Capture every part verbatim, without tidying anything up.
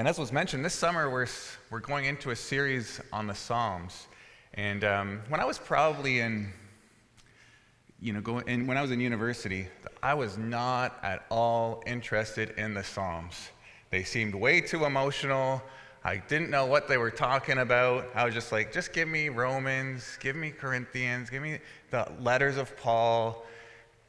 And as was mentioned, this summer we're we're going into a series on the Psalms. And um, when I was probably in, you know, going, and when I was in university, I was not at all interested in the Psalms. They seemed way too emotional. I didn't know what they were talking about. I was just like, just give me Romans, give me Corinthians, give me the letters of Paul,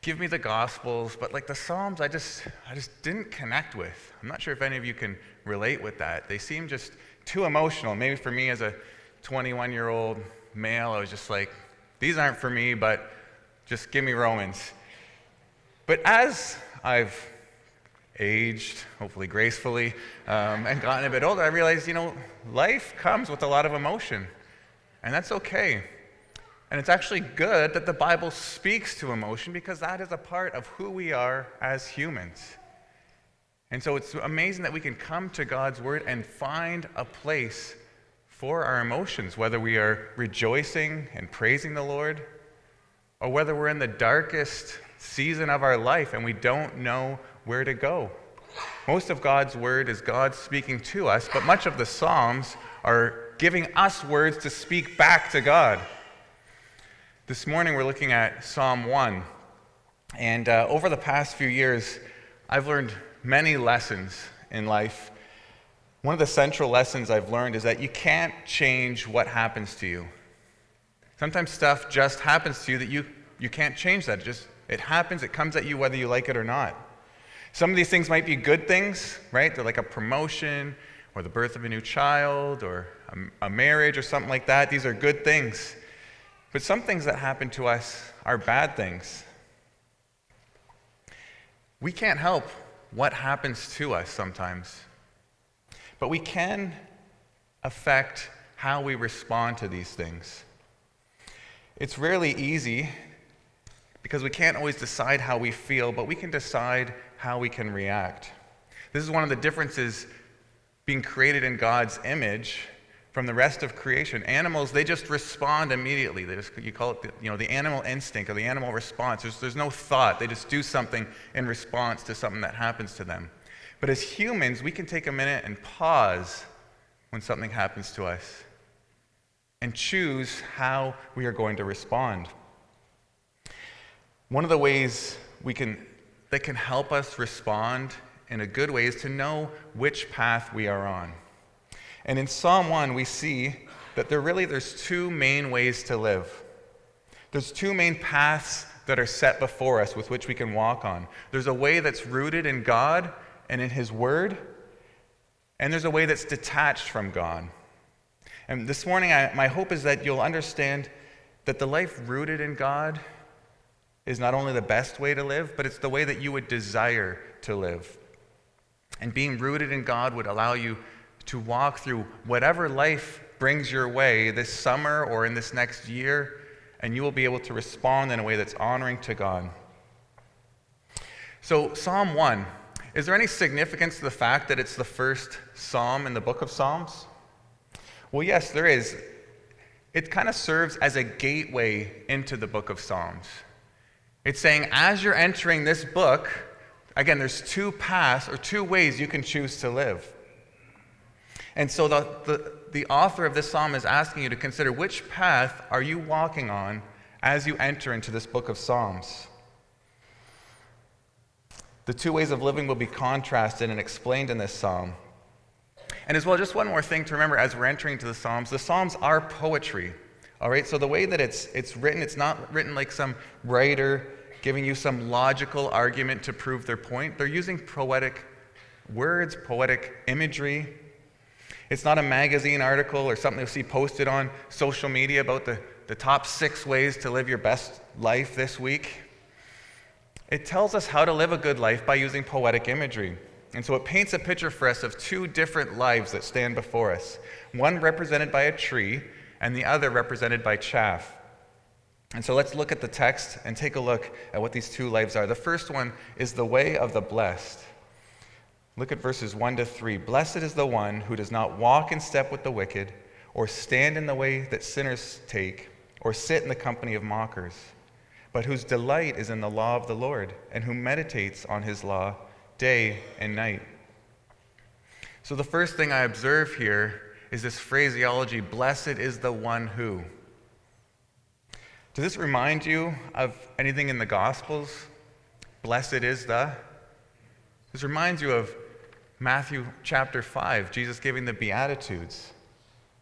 give me the Gospels. But like the Psalms, I just I just didn't connect with. I'm not sure if any of you can relate with that. They seem just too emotional. Maybe for me as a twenty-one-year-old male, I was just like, these aren't for me, but just give me Romans. But as I've aged, hopefully gracefully, um, and gotten a bit older, I realized, you know, life comes with a lot of emotion, and that's okay. And it's actually good that the Bible speaks to emotion, because that is a part of who we are as humans. And so it's amazing that we can come to God's Word and find a place for our emotions, whether we are rejoicing and praising the Lord, or whether we're in the darkest season of our life and we don't know where to go. Most of God's Word is God speaking to us, but much of the Psalms are giving us words to speak back to God. This morning we're looking at Psalm one, and uh, over the past few years I've learned many lessons in life. One of the central lessons I've learned is that you can't change what happens to you. Sometimes stuff just happens to you that you, you can't change that. It just it happens, it comes at you whether you like it or not. Some of these things might be good things, right? They're like a promotion, or the birth of a new child, or a marriage, or something like that. These are good things. But some things that happen to us are bad things. We can't help what happens to us sometimes. But we can affect how we respond to these things. It's rarely easy, because we can't always decide how we feel, but we can decide how we can react. This is one of the differences being created in God's image from the rest of creation. Animals, they just respond immediately. They just, you call it the, you know, the animal instinct or the animal response. There's, there's no thought. They just do something in response to something that happens to them. But as humans, we can take a minute and pause when something happens to us and choose how we are going to respond. One of the ways we can that can help us respond in a good way is to know which path we are on. And in Psalm one, we see that there really there's two main ways to live. There's two main paths that are set before us with which we can walk on. There's a way that's rooted in God and in His Word, and there's a way that's detached from God. And this morning, I, my hope is that you'll understand that the life rooted in God is not only the best way to live, but it's the way that you would desire to live. And being rooted in God would allow you to walk through whatever life brings your way this summer or in this next year, and you will be able to respond in a way that's honoring to God. So Psalm one, is there any significance to the fact that it's the first psalm in the book of Psalms? Well, yes, there is. It kind of serves as a gateway into the book of Psalms. It's saying, as you're entering this book, again, there's two paths or two ways you can choose to live. And so the, the, the author of this psalm is asking you to consider which path are you walking on as you enter into this book of Psalms. The two ways of living will be contrasted and explained in this psalm. And as well, just one more thing to remember as we're entering into the Psalms, the Psalms are poetry. All right, so the way that it's it's written, it's not written like some writer giving you some logical argument to prove their point. They're using poetic words, poetic imagery. It's not a magazine article or something you'll see posted on social media about the, the top six ways to live your best life this week. It tells us how to live a good life by using poetic imagery. And so it paints a picture for us of two different lives that stand before us, one represented by a tree, and the other represented by chaff. And so let's look at the text and take a look at what these two lives are. The first one is the way of the blessed. Look at verses one to three. Blessed is the one who does not walk in step with the wicked, or stand in the way that sinners take, or sit in the company of mockers, but whose delight is in the law of the Lord, and who meditates on His law day and night. So the first thing I observe here is this phraseology, blessed is the one who. Does this remind you of anything in the Gospels? Blessed is the. This reminds you of Matthew chapter five, Jesus giving the Beatitudes.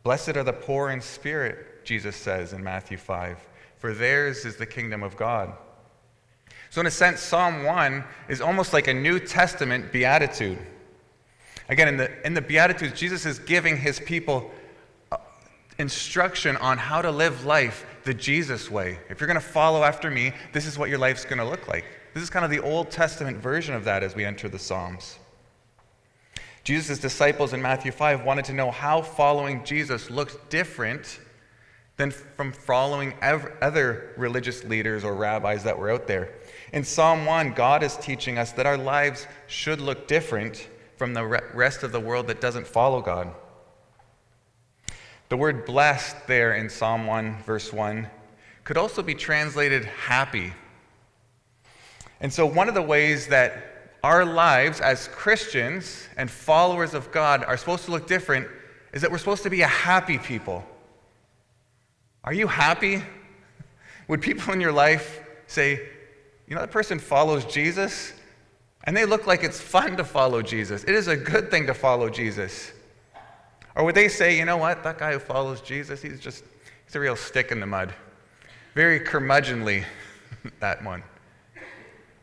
Blessed are the poor in spirit, Jesus says in Matthew five, for theirs is the kingdom of God. So in a sense, Psalm one is almost like a New Testament beatitude. Again, in the in the Beatitudes, Jesus is giving his people instruction on how to live life the Jesus way. If you're going to follow after me, this is what your life's going to look like. This is kind of the Old Testament version of that as we enter the Psalms. Jesus' disciples in Matthew five wanted to know how following Jesus looked different than from following other religious leaders or rabbis that were out there. In Psalm one, God is teaching us that our lives should look different from the rest of the world that doesn't follow God. The word blessed there in Psalm one, verse one, could also be translated happy. And so one of the ways that our lives as Christians and followers of God are supposed to look different is that we're supposed to be a happy people. Are you happy? Would people in your life say, you know, that person follows Jesus, and they look like it's fun to follow Jesus. It is a good thing to follow Jesus. Or would they say, you know what, that guy who follows Jesus, he's just, he's a real stick in the mud. Very curmudgeonly, that one.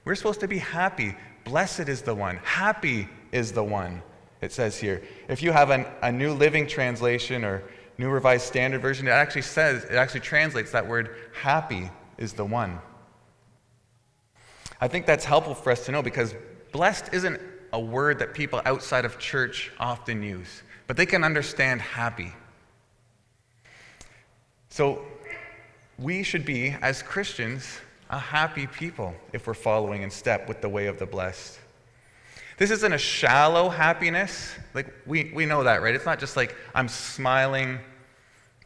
We're supposed to be happy. Blessed is the one. Happy is the one, it says here. If you have an, a New Living Translation or New Revised Standard Version, it actually says, it actually translates that word, happy is the one. I think that's helpful for us to know because blessed isn't a word that people outside of church often use, but they can understand happy. So we should be, as Christians, a happy people if we're following in step with the way of the blessed. This isn't a shallow happiness. Like we, we know that, right? It's not just like I'm smiling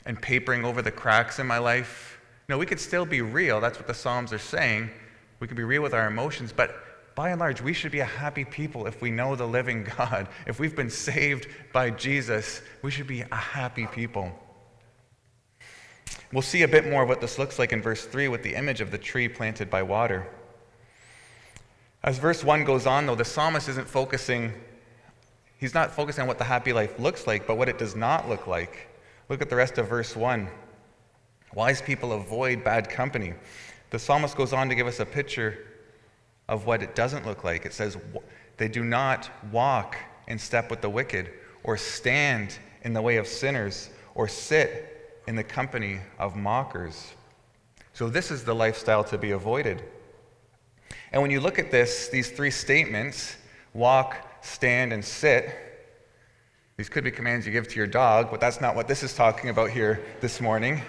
and papering over the cracks in my life. No, we could still be real. That's what the Psalms are saying. We could be real with our emotions, but by and large, we should be a happy people if we know the living God. If we've been saved by Jesus, we should be a happy people. We'll see a bit more of what this looks like in verse three with the image of the tree planted by water. As verse one goes on, though, the psalmist isn't focusing, he's not focusing on what the happy life looks like, but what it does not look like. Look at the rest of verse one. Wise people avoid bad company. The psalmist goes on to give us a picture of what it doesn't look like. It says, they do not walk in step with the wicked, or stand in the way of sinners, or sit in the company of mockers. So this is the lifestyle to be avoided. And when you look at this, these three statements, walk, stand, and sit, these could be commands you give to your dog, but that's not what this is talking about here this morning.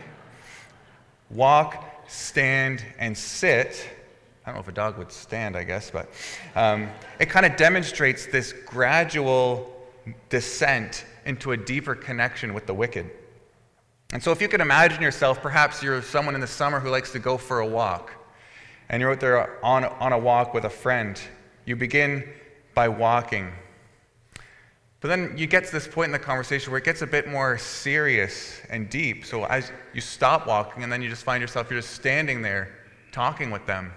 Walk, stand, and sit. I don't know if a dog would stand, I guess, but um, it kind of demonstrates this gradual descent into a deeper connection with the wicked. And so if you could imagine yourself, perhaps you're someone in the summer who likes to go for a walk, and you're out there on, on a walk with a friend. You begin by walking. But then you get to this point in the conversation where it gets a bit more serious and deep. So as you stop walking, and then you just find yourself, you're just standing there talking with them.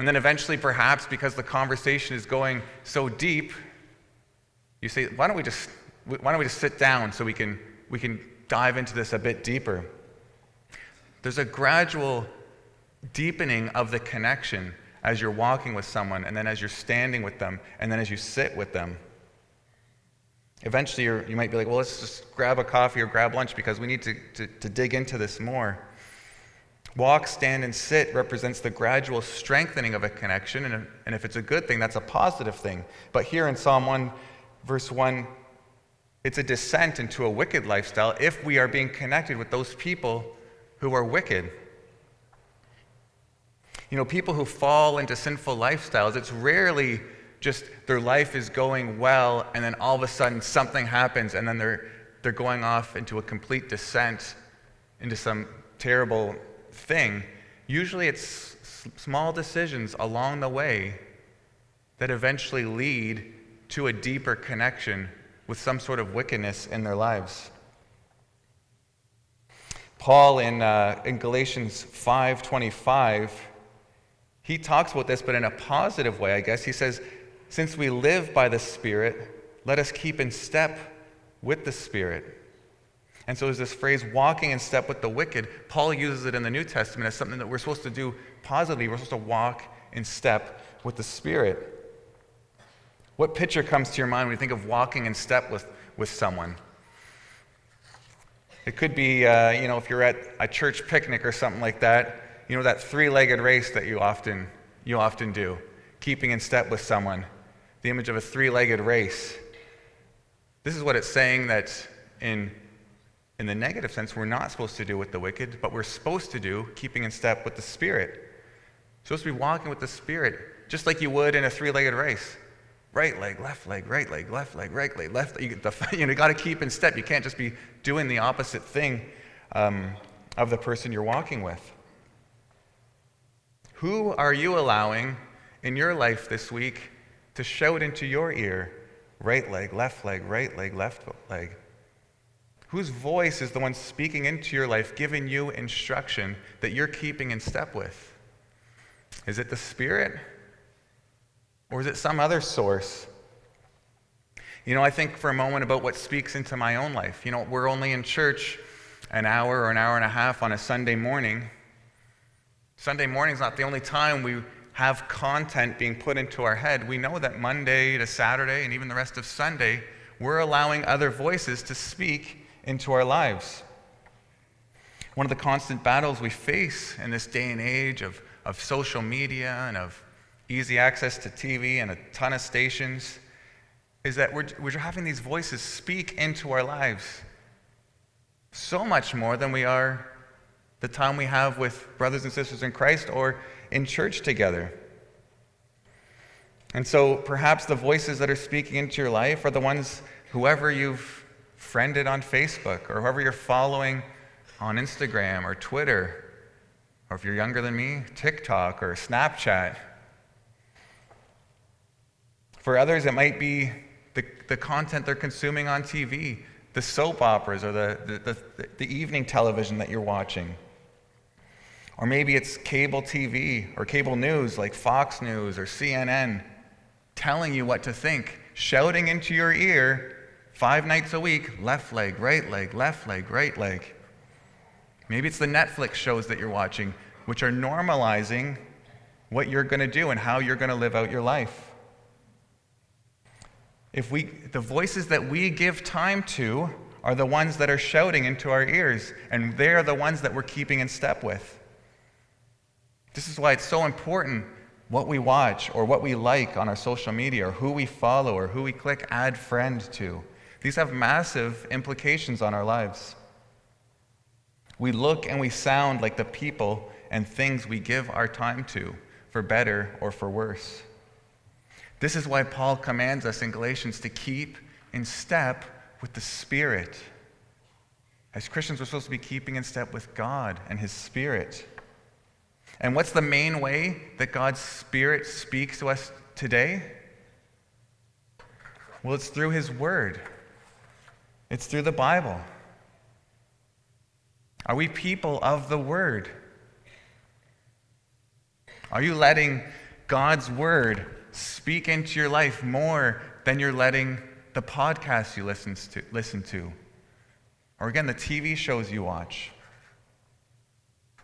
And then eventually, perhaps, because the conversation is going so deep, you say, why don't we just why don't we just sit down so we can we can dive into this a bit deeper? There's a gradual deepening of the connection as you're walking with someone, and then as you're standing with them, and then as you sit with them. Eventually, you're, you might be like, well, let's just grab a coffee or grab lunch because we need to, to, to dig into this more. Walk, stand, and sit represents the gradual strengthening of a connection, and, and if it's a good thing, that's a positive thing. But here in Psalm one, verse one, it's a descent into a wicked lifestyle if we are being connected with those people who are wicked. You know, people who fall into sinful lifestyles, it's rarely just their life is going well, and then all of a sudden something happens, and then they're they're going off into a complete descent into some terrible thing. Usually it's s- small decisions along the way that eventually lead to a deeper connection with some sort of wickedness in their lives. Paul in uh, in Galatians five twenty-five, he talks about this, but in a positive way, I guess. He says, since we live by the Spirit, let us keep in step with the Spirit. And so there's this phrase, walking in step with the wicked. Paul uses it in the New Testament as something that we're supposed to do positively. We're supposed to walk in step with the Spirit. What picture comes to your mind when you think of walking in step with, with someone? It could be, uh, you know, if you're at a church picnic or something like that, you know, that three-legged race that you often you often do, keeping in step with someone, the image of a three-legged race. This is what it's saying that in in the negative sense, we're not supposed to do with the wicked, but we're supposed to do keeping in step with the Spirit. You're supposed to be walking with the Spirit, just like you would in a three-legged race. Right leg, left leg, right leg, left leg, right leg, left leg. You, the, you know, you got to keep in step. You can't just be doing the opposite thing um, of the person you're walking with. Who are you allowing in your life this week to shout into your ear, right leg, left leg, right leg, left leg? Whose voice is the one speaking into your life, giving you instruction that you're keeping in step with? Is it the Spirit? Or is it some other source? You know, I think for a moment about what speaks into my own life. You know, we're only in church an hour or an hour and a half on a Sunday morning. Sunday morning is not the only time we have content being put into our head. We know that Monday to Saturday and even the rest of Sunday, we're allowing other voices to speak into our lives. One of the constant battles we face in this day and age of, of social media and of easy access to T V and a ton of stations is that we're, we're having these voices speak into our lives so much more than we are the time we have with brothers and sisters in Christ or in church together. And so perhaps the voices that are speaking into your life are the ones whoever you've friended on Facebook or whoever you're following on Instagram or Twitter, or if you're younger than me, TikTok or Snapchat. For others, it might be the, the content they're consuming on T V, the soap operas or the, the, the, the evening television that you're watching. Or maybe it's cable T V or cable news like Fox News or C N N telling you what to think, shouting into your ear five nights a week, left leg, right leg, left leg, right leg. Maybe it's the Netflix shows that you're watching, which are normalizing what you're going to do and how you're going to live out your life. If we, the voices that we give time to are the ones that are shouting into our ears, and they're the ones that we're keeping in step with. This is why it's so important what we watch or what we like on our social media or who we follow or who we click add friend to. These have massive implications on our lives. We look and we sound like the people and things we give our time to, for better or for worse. This is why Paul commands us in Galatians to keep in step with the Spirit. As Christians, we're supposed to be keeping in step with God and His Spirit. And what's the main way that God's Spirit speaks to us today? Well, it's through His Word. It's through the Bible. Are we people of the Word? Are you letting God's Word speak into your life more than you're letting the podcasts you listen to, listen to, or again, the T V shows you watch?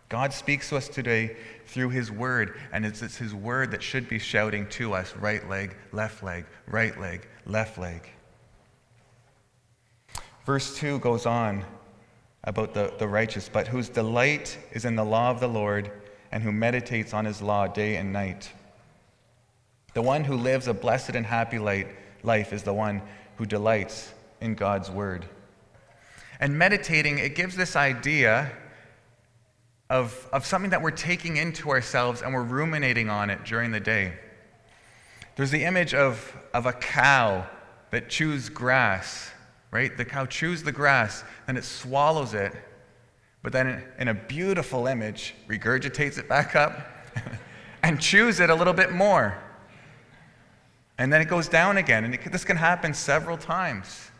God speaks to us today through His Word, and it's, it's His Word that should be shouting to us, right leg, left leg, right leg, left leg. Verse two goes on about the, the righteous, but whose delight is in the law of the Lord, and who meditates on His law day and night. The one who lives a blessed and happy life is the one who delights in God's Word. And meditating, it gives this idea of, of something that we're taking into ourselves and we're ruminating on it during the day. There's the image of, of a cow that chews grass, right? The cow chews the grass and it swallows it, but then in a beautiful image, regurgitates it back up and chews it a little bit more. And then it goes down again. And it, this can happen several times.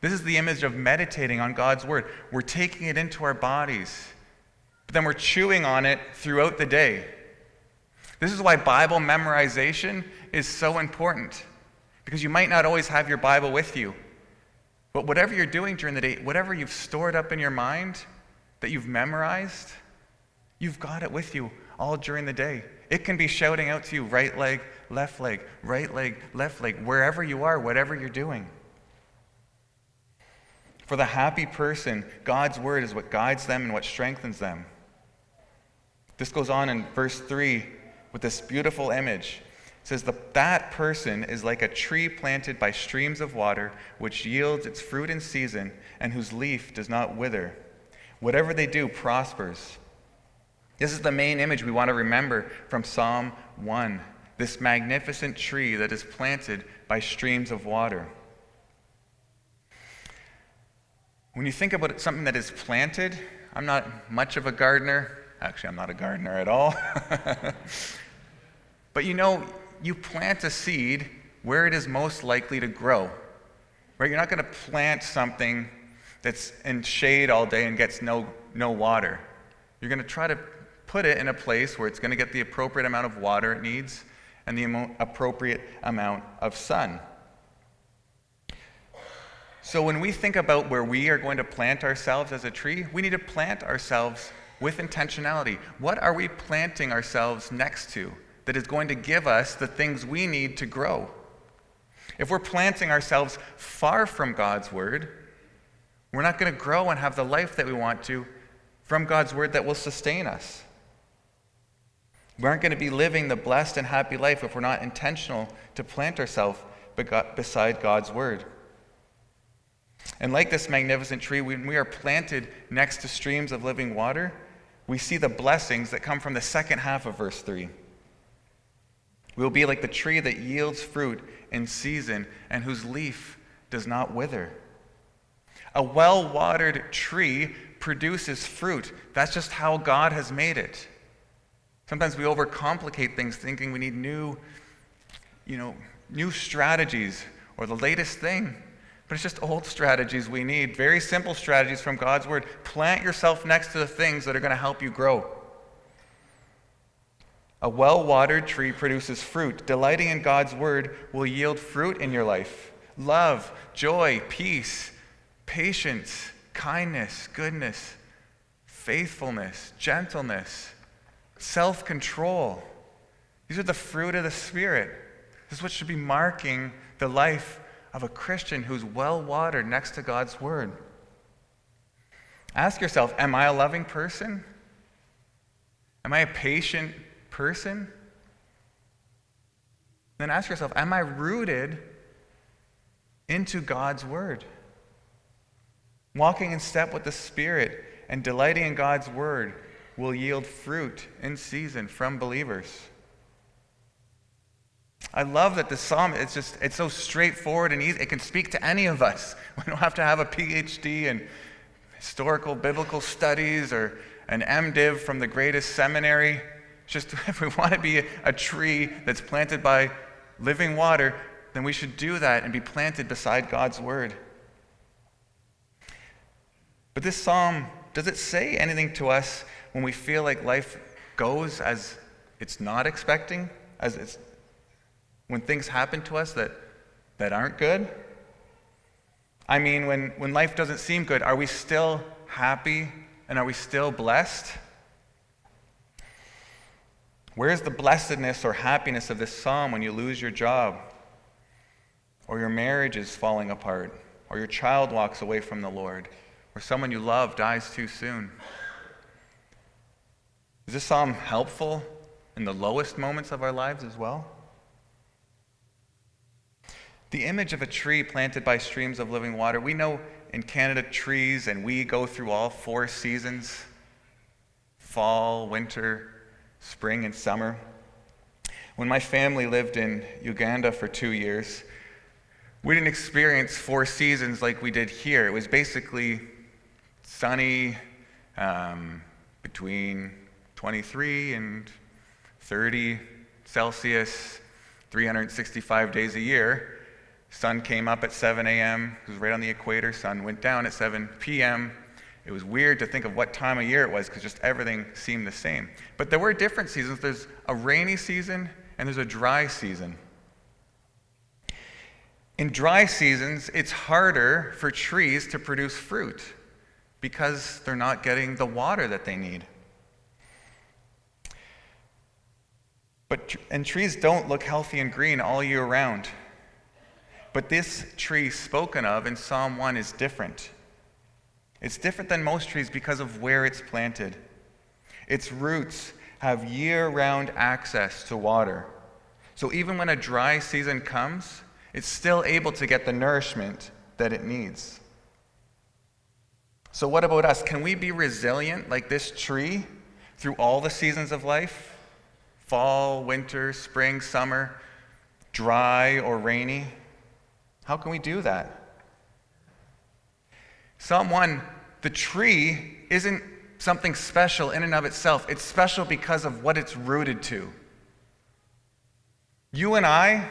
This is the image of meditating on God's word. We're taking it into our bodies, but then we're chewing on it throughout the day. This is why Bible memorization is so important, because you might not always have your Bible with you. But whatever you're doing during the day, whatever you've stored up in your mind that you've memorized, you've got it with you all during the day. It can be shouting out to you, right leg, left leg, right leg, left leg, wherever you are, whatever you're doing. For the happy person, God's word is what guides them and what strengthens them. This goes on in verse three with this beautiful image. It says, that person is like a tree planted by streams of water, which yields its fruit in season, and whose leaf does not wither. Whatever they do prospers. This is the main image we want to remember from Psalm one, this magnificent tree that is planted by streams of water. When you think about something that is planted, I'm not much of a gardener. Actually, I'm not a gardener at all. But you know, you plant a seed where it is most likely to grow, right? You're not going to plant something that's in shade all day and gets no, no water. You're going to try to put it in a place where it's going to get the appropriate amount of water it needs and the amo- appropriate amount of sun. So when we think about where we are going to plant ourselves as a tree, we need to plant ourselves with intentionality. What are we planting ourselves next to that is going to give us the things we need to grow? If we're planting ourselves far from God's word, we're not going to grow and have the life that we want to from God's word that will sustain us. We aren't going to be living the blessed and happy life if we're not intentional to plant ourselves beside God's word. And like this magnificent tree, when we are planted next to streams of living water, we see the blessings that come from the second half of verse three. We will be like the tree that yields fruit in season and whose leaf does not wither. A well-watered tree produces fruit. That's just how God has made it. Sometimes we overcomplicate things, thinking we need new, you know, new strategies or the latest thing. But it's just old strategies we need, very simple strategies from God's word. Plant yourself next to the things that are going to help you grow. A well-watered tree produces fruit. Delighting in God's word will yield fruit in your life. Love, joy, peace, patience, kindness, goodness, faithfulness, gentleness, self-control. These are the fruit of the Spirit. This is what should be marking the life of a Christian who's well-watered next to God's word. Ask yourself, am I a loving person? Am I a patient person? person? Then ask yourself, am I rooted into God's word? Walking in step with the Spirit and delighting in God's word will yield fruit in season from believers. I love that the psalm, it's just, it's so straightforward and easy. It can speak to any of us. We don't have to have a P H D in historical biblical studies or an MDiv from the greatest seminary. Just if we want to be a tree that's planted by living water, then we should do that and be planted beside God's word. But this psalm, does it say anything to us when we feel like life goes as it's not expecting, as it's when things happen to us that, that aren't good? I mean, when, when life doesn't seem good, are we still happy and are we still blessed? Where is the blessedness or happiness of this psalm when you lose your job, or your marriage is falling apart, or your child walks away from the Lord, or someone you love dies too soon? Is this psalm helpful in the lowest moments of our lives as well? The image of a tree planted by streams of living water. We know in Canada, trees and we go through all four seasons, fall, winter, spring and summer. When my family lived in Uganda for two years, we didn't experience four seasons like we did here. It was basically sunny um, between twenty-three and thirty Celsius, three hundred sixty-five days a year. Sun came up at seven a.m. It was right on the equator. Sun went down at seven p.m. It was weird to think of what time of year it was because just everything seemed the same. But there were different seasons. There's a rainy season and there's a dry season. In dry seasons, it's harder for trees to produce fruit because they're not getting the water that they need. But and trees don't look healthy and green all year round. But this tree spoken of in Psalm one is different. It's different than most trees because of where it's planted. Its roots have year-round access to water. So even when a dry season comes, it's still able to get the nourishment that it needs. So what about us? Can we be resilient like this tree through all the seasons of life? Fall, winter, spring, summer, dry or rainy? How can we do that? Psalm one, the tree isn't something special in and of itself. It's special because of what it's rooted to. You and I,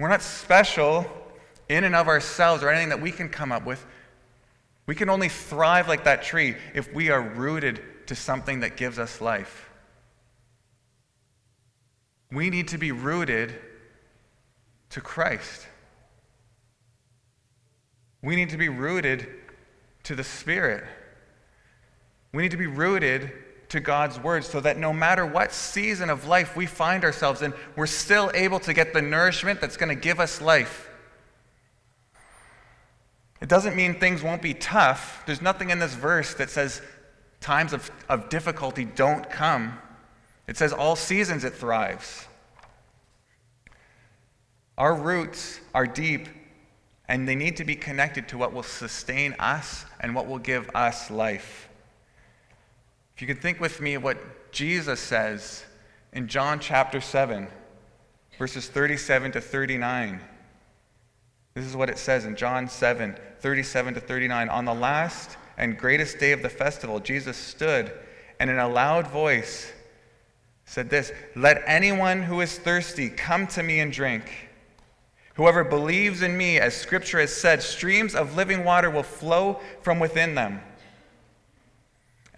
we're not special in and of ourselves or anything that we can come up with. We can only thrive like that tree if we are rooted to something that gives us life. We need to be rooted to Christ. We need to be rooted to the Spirit. We need to be rooted to God's word so that no matter what season of life we find ourselves in, we're still able to get the nourishment that's going to give us life. It doesn't mean things won't be tough. There's nothing in this verse that says times of, of difficulty don't come. It says all seasons it thrives. Our roots are deep, and they need to be connected to what will sustain us and what will give us life. If you can think with me of what Jesus says in John chapter seven, verses thirty-seven to thirty-nine. This is what it says in John seven, thirty-seven to thirty-nine. On the last and greatest day of the festival, Jesus stood and in a loud voice said this, "Let anyone who is thirsty come to me and drink. Whoever believes in me, as Scripture has said, streams of living water will flow from within them."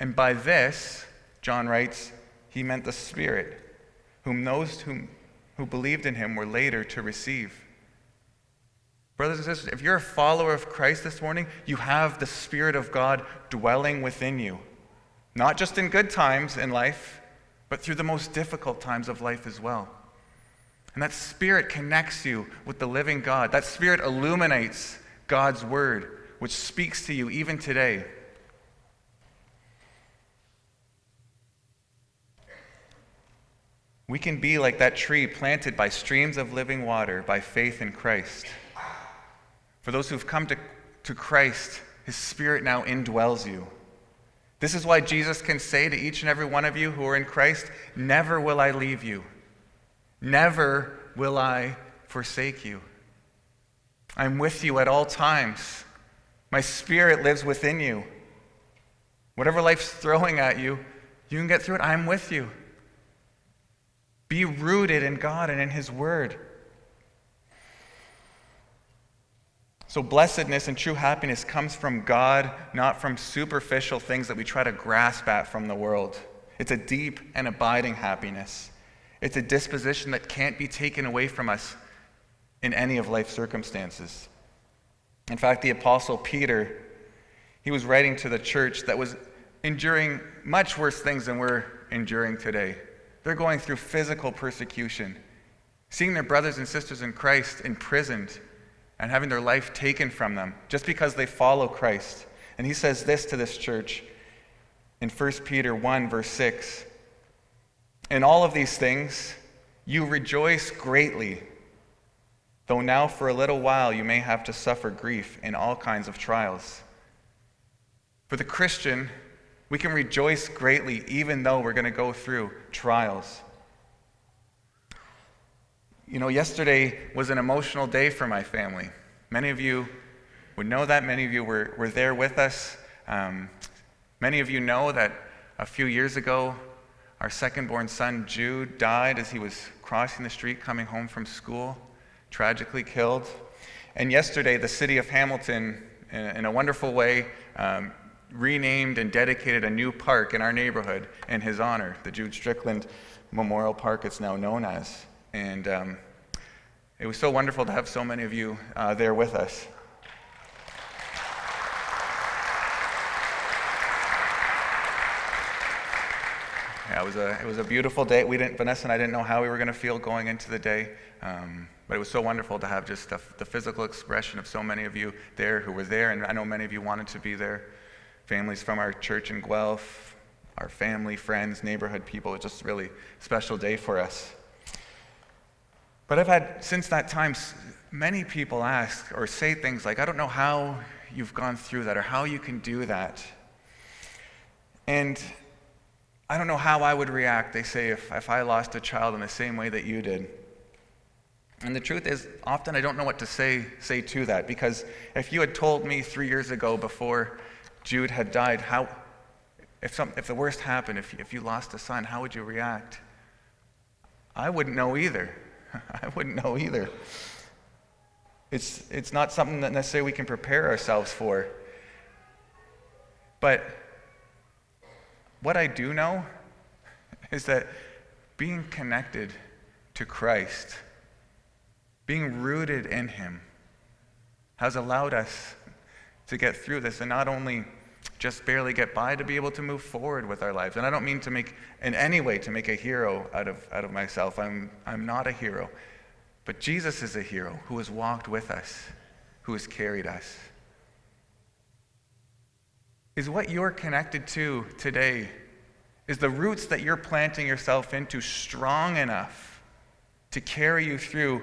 And by this, John writes, he meant the Spirit, whom those whom, who believed in him were later to receive. Brothers and sisters, if you're a follower of Christ this morning, you have the Spirit of God dwelling within you. Not just in good times in life, but through the most difficult times of life as well. And that Spirit connects you with the living God. That Spirit illuminates God's Word, which speaks to you even today. We can be like that tree planted by streams of living water by faith in Christ. For those who've come to, to Christ, His Spirit now indwells you. This is why Jesus can say to each and every one of you who are in Christ, "Never will I leave you. Never will I forsake you. I'm with you at all times. My Spirit lives within you. Whatever life's throwing at you, you can get through it. I'm with you." Be rooted in God and in His Word. So blessedness and true happiness comes from God, not from superficial things that we try to grasp at from the world. It's a deep and abiding happiness. It's a disposition that can't be taken away from us in any of life's circumstances. In fact, the Apostle Peter, he was writing to the church that was enduring much worse things than we're enduring today. They're going through physical persecution, seeing their brothers and sisters in Christ imprisoned and having their life taken from them just because they follow Christ. And he says this to this church in First Peter one, verse six. "In all of these things, you rejoice greatly, though now for a little while you may have to suffer grief in all kinds of trials." For the Christian, we can rejoice greatly even though we're going to go through trials. You know, yesterday was an emotional day for my family. Many of you would know that. Many of you were, were there with us. Um, many of you know that a few years ago, our second-born son, Jude, died as he was crossing the street coming home from school, tragically killed. And yesterday, the city of Hamilton, in a wonderful way, um, renamed and dedicated a new park in our neighborhood in his honor, the Jude Strickland Memorial Park, it's now known as. And um, it was so wonderful to have so many of you uh, there with us. Yeah, it was a it was a beautiful day. We didn't Vanessa and I didn't know how we were going to feel going into the day, um, but it was so wonderful to have just the, the physical expression of so many of you there who were there, and I know many of you wanted to be there. Families from our church in Guelph, our family, friends, neighborhood people. It was just a really special day for us. But I've had since that time many people ask or say things like, "I don't know how you've gone through that or how you can do that," and I don't know how I would react, they say, if, if I lost a child in the same way that you did. And the truth is, often I don't know what to say say to that, because if you had told me three years ago before Jude had died, how, if some, if the worst happened, if, if you lost a son, how would you react? I wouldn't know either. I wouldn't know either. It's, it's not something that necessarily we can prepare ourselves for. But what I do know is that being connected to Christ, being rooted in Him, has allowed us to get through this and not only just barely get by, to be able to move forward with our lives. And I don't mean to make, in any way, to make a hero out of out of myself. I'm I'm not a hero. But Jesus is a hero who has walked with us, who has carried us. Is what you're connected to today, is the roots that you're planting yourself into strong enough to carry you through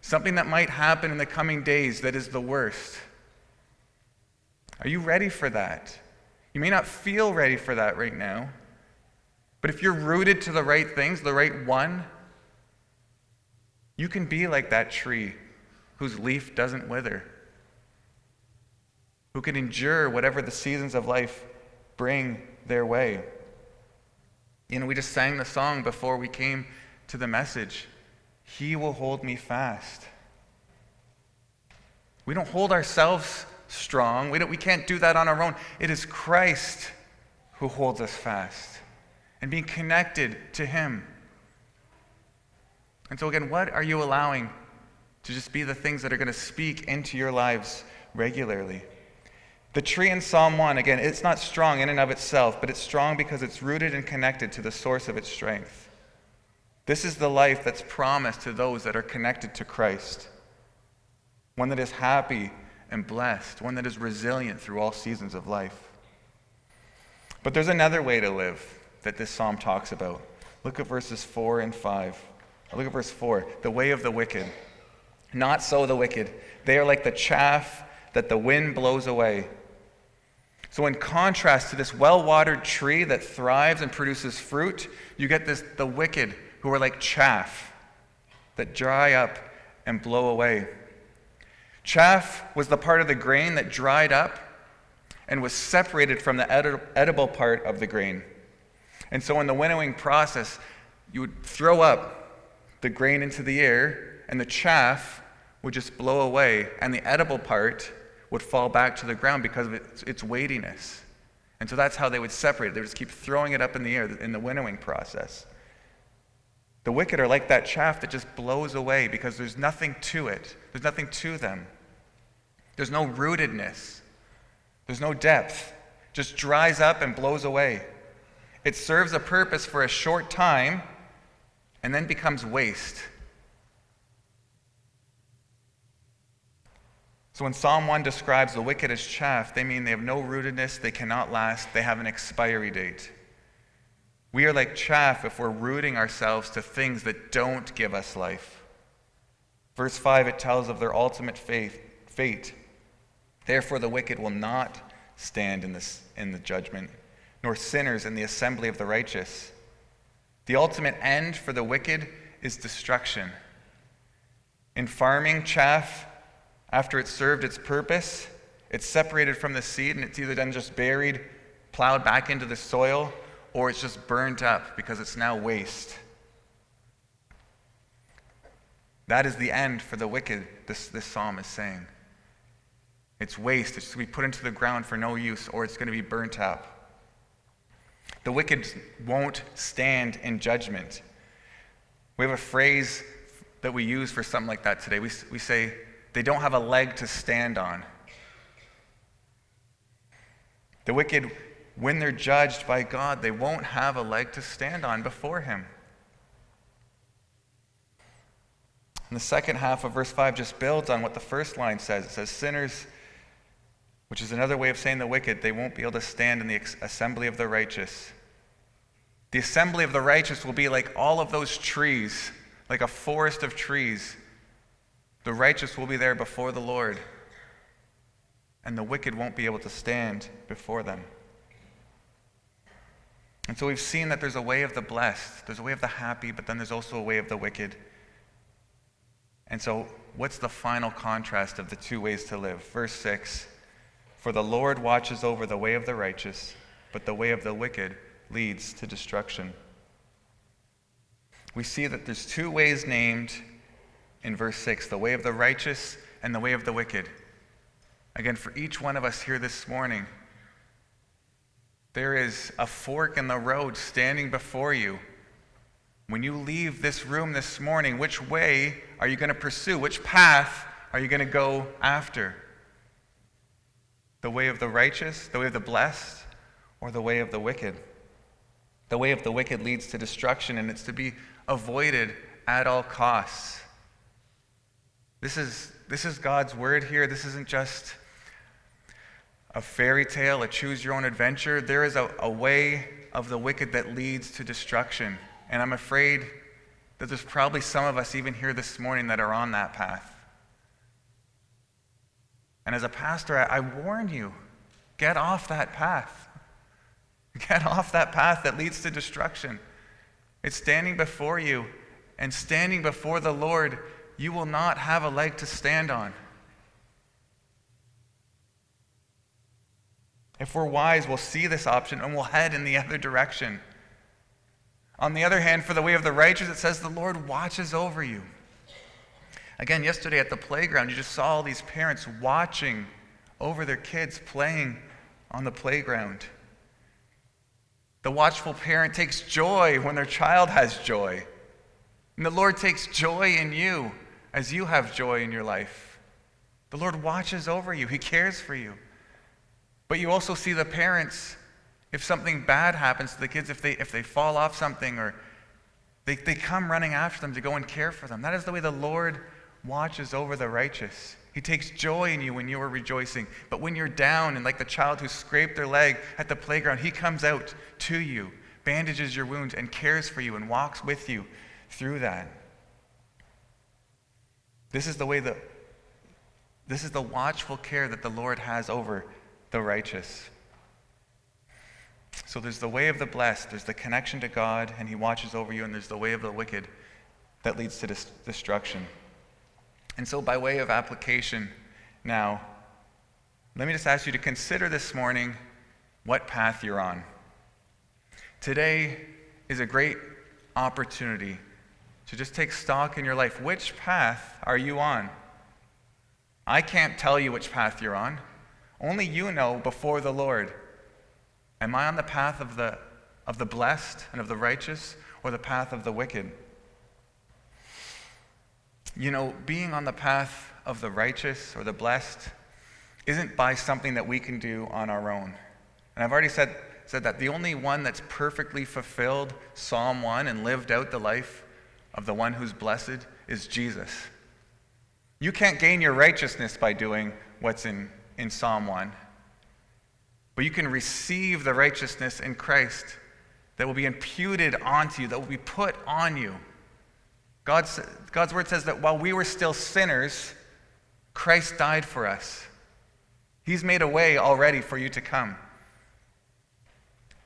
something that might happen in the coming days that is the worst? Are you ready for that? You may not feel ready for that right now, but if you're rooted to the right things, the right one, you can be like that tree whose leaf doesn't wither, who can endure whatever the seasons of life bring their way. You know, we just sang the song before we came to the message, "He will hold me fast." We don't hold ourselves strong. We don't, we can't do that on our own. It is Christ who holds us fast, and being connected to Him. And so again, what are you allowing to just be the things that are going to speak into your lives regularly? The tree in Psalm one, again, it's not strong in and of itself, but it's strong because it's rooted and connected to the source of its strength. This is the life that's promised to those that are connected to Christ. One that is happy and blessed, one that is resilient through all seasons of life. But there's another way to live that this psalm talks about. Look at verses four and five. Look at verse four, the way of the wicked. Not so the wicked. They are like the chaff that the wind blows away. So in contrast to this well-watered tree that thrives and produces fruit, you get this the wicked who are like chaff that dry up and blow away. Chaff was the part of the grain that dried up and was separated from the edi- edible part of the grain. And so in the winnowing process, you would throw up the grain into the air, and the chaff would just blow away, and the edible part would fall back to the ground because of its, its weightiness. And so that's how they would separate it. They would just keep throwing it up in the air in the winnowing process. The wicked are like that chaff that just blows away because there's nothing to it. There's nothing to them. There's no rootedness. There's no depth. Just dries up and blows away. It serves a purpose for a short time and then becomes waste. So when Psalm one describes the wicked as chaff, they mean they have no rootedness, they cannot last, they have an expiry date. We are like chaff if we're rooting ourselves to things that don't give us life. Verse five, it tells of their ultimate faith, fate. Therefore the wicked will not stand in, this, in the judgment, nor sinners in the assembly of the righteous. The ultimate end for the wicked is destruction. In farming, chaff, after it served its purpose, it's separated from the seed, and it's either then just buried, plowed back into the soil, or it's just burnt up because it's now waste. That is the end for the wicked, this, this psalm is saying. It's waste. It's going to be put into the ground for no use, or it's going to be burnt up. The wicked won't stand in judgment. We have a phrase that we use for something like that today. We, we say, they don't have a leg to stand on. The wicked, when they're judged by God, they won't have a leg to stand on before him. And the second half of verse five just builds on what the first line says. It says, sinners, which is another way of saying the wicked, they won't be able to stand in the assembly of the righteous. The assembly of the righteous will be like all of those trees, like a forest of trees. The righteous will be there before the Lord, and the wicked won't be able to stand before them. And so we've seen that there's a way of the blessed, there's a way of the happy, but then there's also a way of the wicked. And so what's the final contrast of the two ways to live? Verse six, for the Lord watches over the way of the righteous, but the way of the wicked leads to destruction. We see that there's two ways named in verse six, the way of the righteous and the way of the wicked. Again, for each one of us here this morning, there is a fork in the road standing before you. When you leave this room this morning, which way are you going to pursue? Which path are you going to go after? The way of the righteous, the way of the blessed, or the way of the wicked? The way of the wicked leads to destruction, and it's to be avoided at all costs. This is, this is God's word here. This isn't just a fairy tale, a choose-your-own-adventure. There is a, a way of the wicked that leads to destruction. And I'm afraid that there's probably some of us even here this morning that are on that path. And as a pastor, I, I warn you, get off that path. Get off that path that leads to destruction. It's standing before you, and standing before the Lord, you will not have a leg to stand on. If we're wise, we'll see this option and we'll head in the other direction. On the other hand, for the way of the righteous, it says the Lord watches over you. Again, yesterday at the playground, you just saw all these parents watching over their kids playing on the playground. The watchful parent takes joy when their child has joy. And the Lord takes joy in you as you have joy in your life. The Lord watches over you. He cares for you. But you also see the parents, if something bad happens to the kids, if they if they fall off something, or they, they come running after them to go and care for them. That is the way the Lord watches over the righteous. He takes joy in you when you are rejoicing. But when you're down, and like the child who scraped their leg at the playground, he comes out to you, bandages your wounds, and cares for you and walks with you through that. This is the way the this is the watchful care that the Lord has over the righteous. So there's the way of the blessed, there's the connection to God, and he watches over you, and there's the way of the wicked that leads to dis- destruction. And so by way of application now, let me just ask you to consider this morning what path you're on. Today is a great opportunity to just take stock in your life. Which path are you on? I can't tell you which path you're on. Only you know before the Lord. Am I on the path of the of the blessed and of the righteous, or the path of the wicked? You know, being on the path of the righteous or the blessed isn't by something that we can do on our own. And I've already said, said that the only one that's perfectly fulfilled Psalm one and lived out the life of the one who's blessed is Jesus. You can't gain your righteousness by doing what's in in Psalm one. But you can receive the righteousness in Christ that will be imputed onto you, that will be put on you. God's, God's word says that while we were still sinners, Christ died for us. He's made a way already for you to come.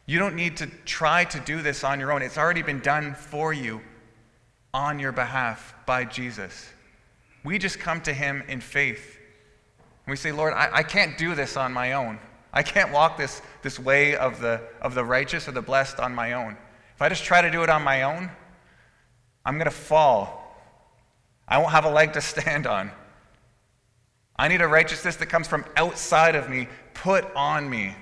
You don't need to try to do this on your own. It's already been done for you on your behalf by Jesus. We just come to him in faith. We say, Lord, I, I can't do this on my own. I can't walk this, this way of the, of the righteous or the blessed on my own. If I just try to do it on my own, I'm going to fall. I won't have a leg to stand on. I need a righteousness that comes from outside of me, put on me,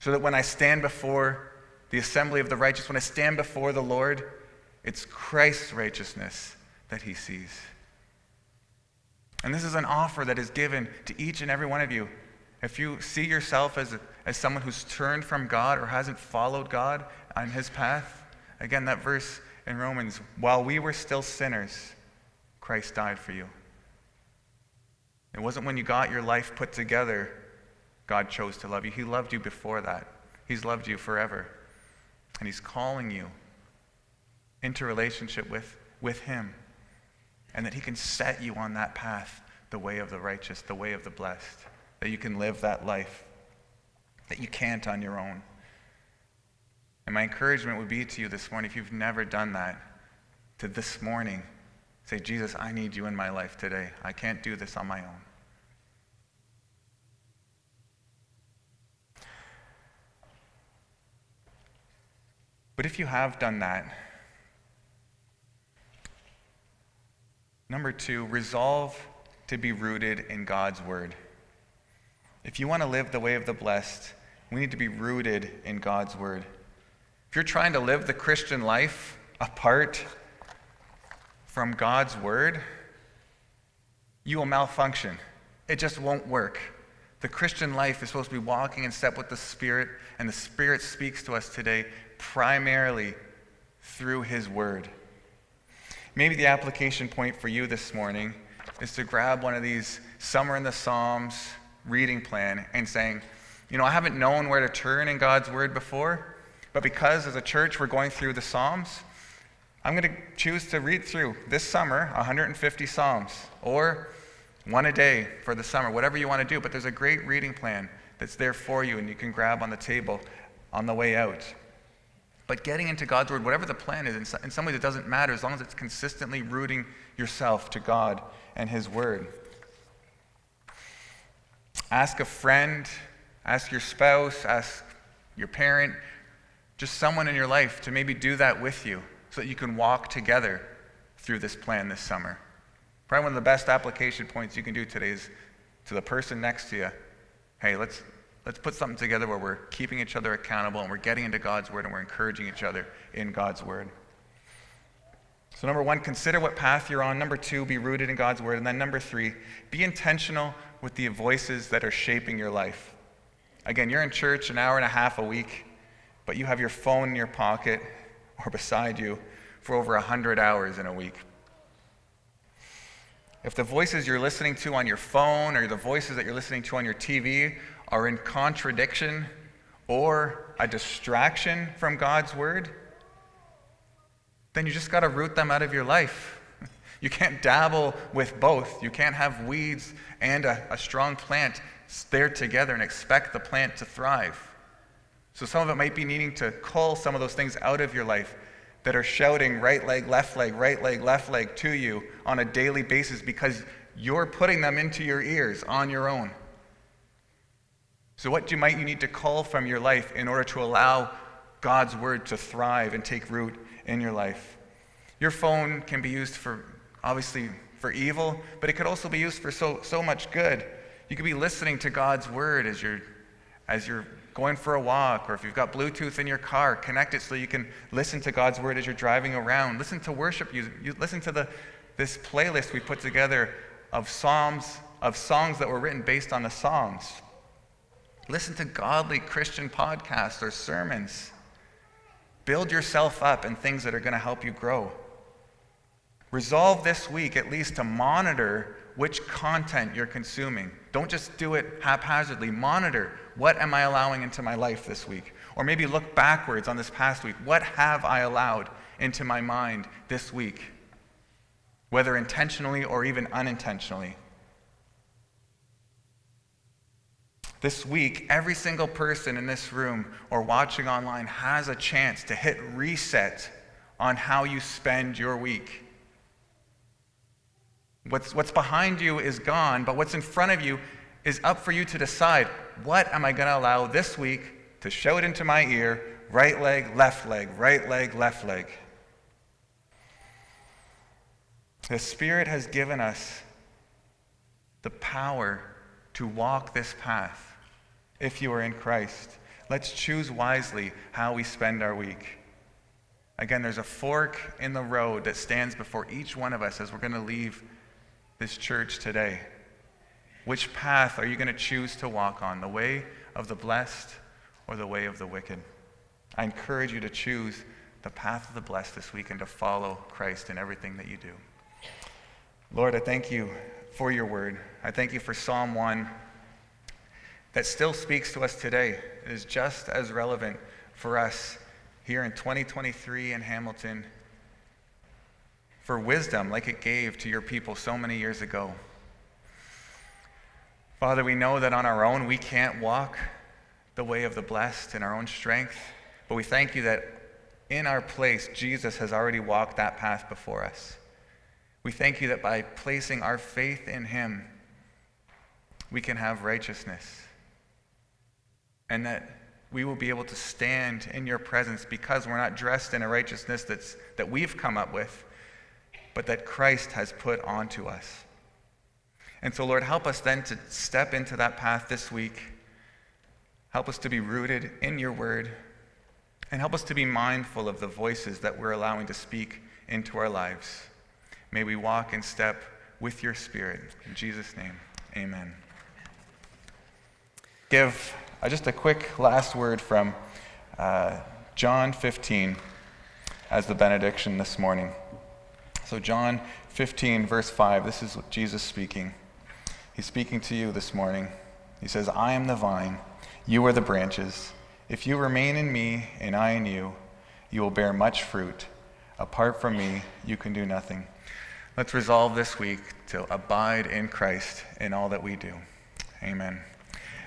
so that when I stand before the assembly of the righteous, when I stand before the Lord, it's Christ's righteousness that he sees. And this is an offer that is given to each and every one of you. If you see yourself as, as someone who's turned from God or hasn't followed God on his path, again, that verse in Romans, while we were still sinners, Christ died for you. It wasn't when you got your life put together, God chose to love you. He loved you before that. He's loved you forever. And he's calling you into relationship with, with him. And that he can set you on that path, the way of the righteous, the way of the blessed. That you can live that life that you can't on your own. And my encouragement would be to you this morning, if you've never done that, to this morning, say, Jesus, I need you in my life today. I can't do this on my own. But if you have done that, number two, resolve to be rooted in God's word. If you want to live the way of the blessed, we need to be rooted in God's word. If you're trying to live the Christian life apart from God's word, you will malfunction. It just won't work. The Christian life is supposed to be walking in step with the Spirit, and the Spirit speaks to us today primarily through his word. Maybe the application point for you this morning is to grab one of these Summer in the Psalms reading plan and saying, you know, I haven't known where to turn in God's word before, but because as a church we're going through the Psalms, I'm going to choose to read through this summer one hundred fifty Psalms, or one a day for the summer, whatever you want to do. But there's a great reading plan that's there for you and you can grab on the table on the way out. But getting into God's word, whatever the plan is, in some ways it doesn't matter as long as it's consistently rooting yourself to God and his word. Ask a friend, ask your spouse, ask your parent, just someone in your life to maybe do that with you so that you can walk together through this plan this summer. Probably one of the best application points you can do today is to the person next to you, hey, let's let's put something together where we're keeping each other accountable and we're getting into God's word and we're encouraging each other in God's word. So number one, consider what path you're on. Number two, be rooted in God's word. And then number three, be intentional with the voices that are shaping your life. Again, you're in church an hour and a half a week, but you have your phone in your pocket or beside you for over one hundred hours in a week. If the voices you're listening to on your phone or the voices that you're listening to on your T V are in contradiction or a distraction from God's word, then you just got to root them out of your life. You can't dabble with both. You can't have weeds and a, a strong plant there together and expect the plant to thrive. So some of it might be needing to cull some of those things out of your life that are shouting right leg, left leg, right leg, left leg to you on a daily basis because you're putting them into your ears on your own. So what you might you need to cull from your life in order to allow God's word to thrive and take root in your life? Your phone can be used for, obviously, for evil, but it could also be used for so so much good. You could be listening to God's word as you're, as you're going for a walk, or if you've got Bluetooth in your car, connect it so you can listen to God's word as you're driving around. Listen to worship music. You listen to the this playlist we put together of psalms, of songs that were written based on the Psalms. Listen to godly Christian podcasts or sermons. Build yourself up in things that are going to help you grow. Resolve this week at least to monitor which content you're consuming. Don't just do it haphazardly. Monitor, what am I allowing into my life this week? Or maybe look backwards on this past week. What have I allowed into my mind this week? Whether intentionally or even unintentionally. This week, every single person in this room or watching online has a chance to hit reset on how you spend your week. What's, what's behind you is gone, but what's in front of you is up for you to decide, what am I going to allow this week to shout into my ear, right leg, left leg, right leg, left leg? The Spirit has given us the power to walk this path if you are in Christ. Let's choose wisely how we spend our week. Again, there's a fork in the road that stands before each one of us as we're going to leave this church today. Which path are you going to choose to walk on? The way of the blessed or the way of the wicked? I encourage you to choose the path of the blessed this week and to follow Christ in everything that you do. Lord, I thank you for your word. I thank you for Psalm one that still speaks to us today. It is just as relevant for us here in twenty twenty-three in Hamilton for wisdom like it gave to your people so many years ago. Father, we know that on our own we can't walk the way of the blessed in our own strength, but we thank you that in our place, Jesus has already walked that path before us. We thank you that by placing our faith in him, we can have righteousness, and that we will be able to stand in your presence because we're not dressed in a righteousness that's, that we've come up with, but that Christ has put onto us. And so, Lord, help us then to step into that path this week. Help us to be rooted in your word, and help us to be mindful of the voices that we're allowing to speak into our lives. May we walk in step with your Spirit. In Jesus' name, amen. Give uh, just a quick last word from uh, John fifteen as the benediction this morning. So John fifteen, verse five, this is Jesus speaking. He's speaking to you this morning. He says, I am the vine, you are the branches. If you remain in me and I in you, you will bear much fruit. Apart from me, you can do nothing. Let's resolve this week to abide in Christ in all that we do. Amen.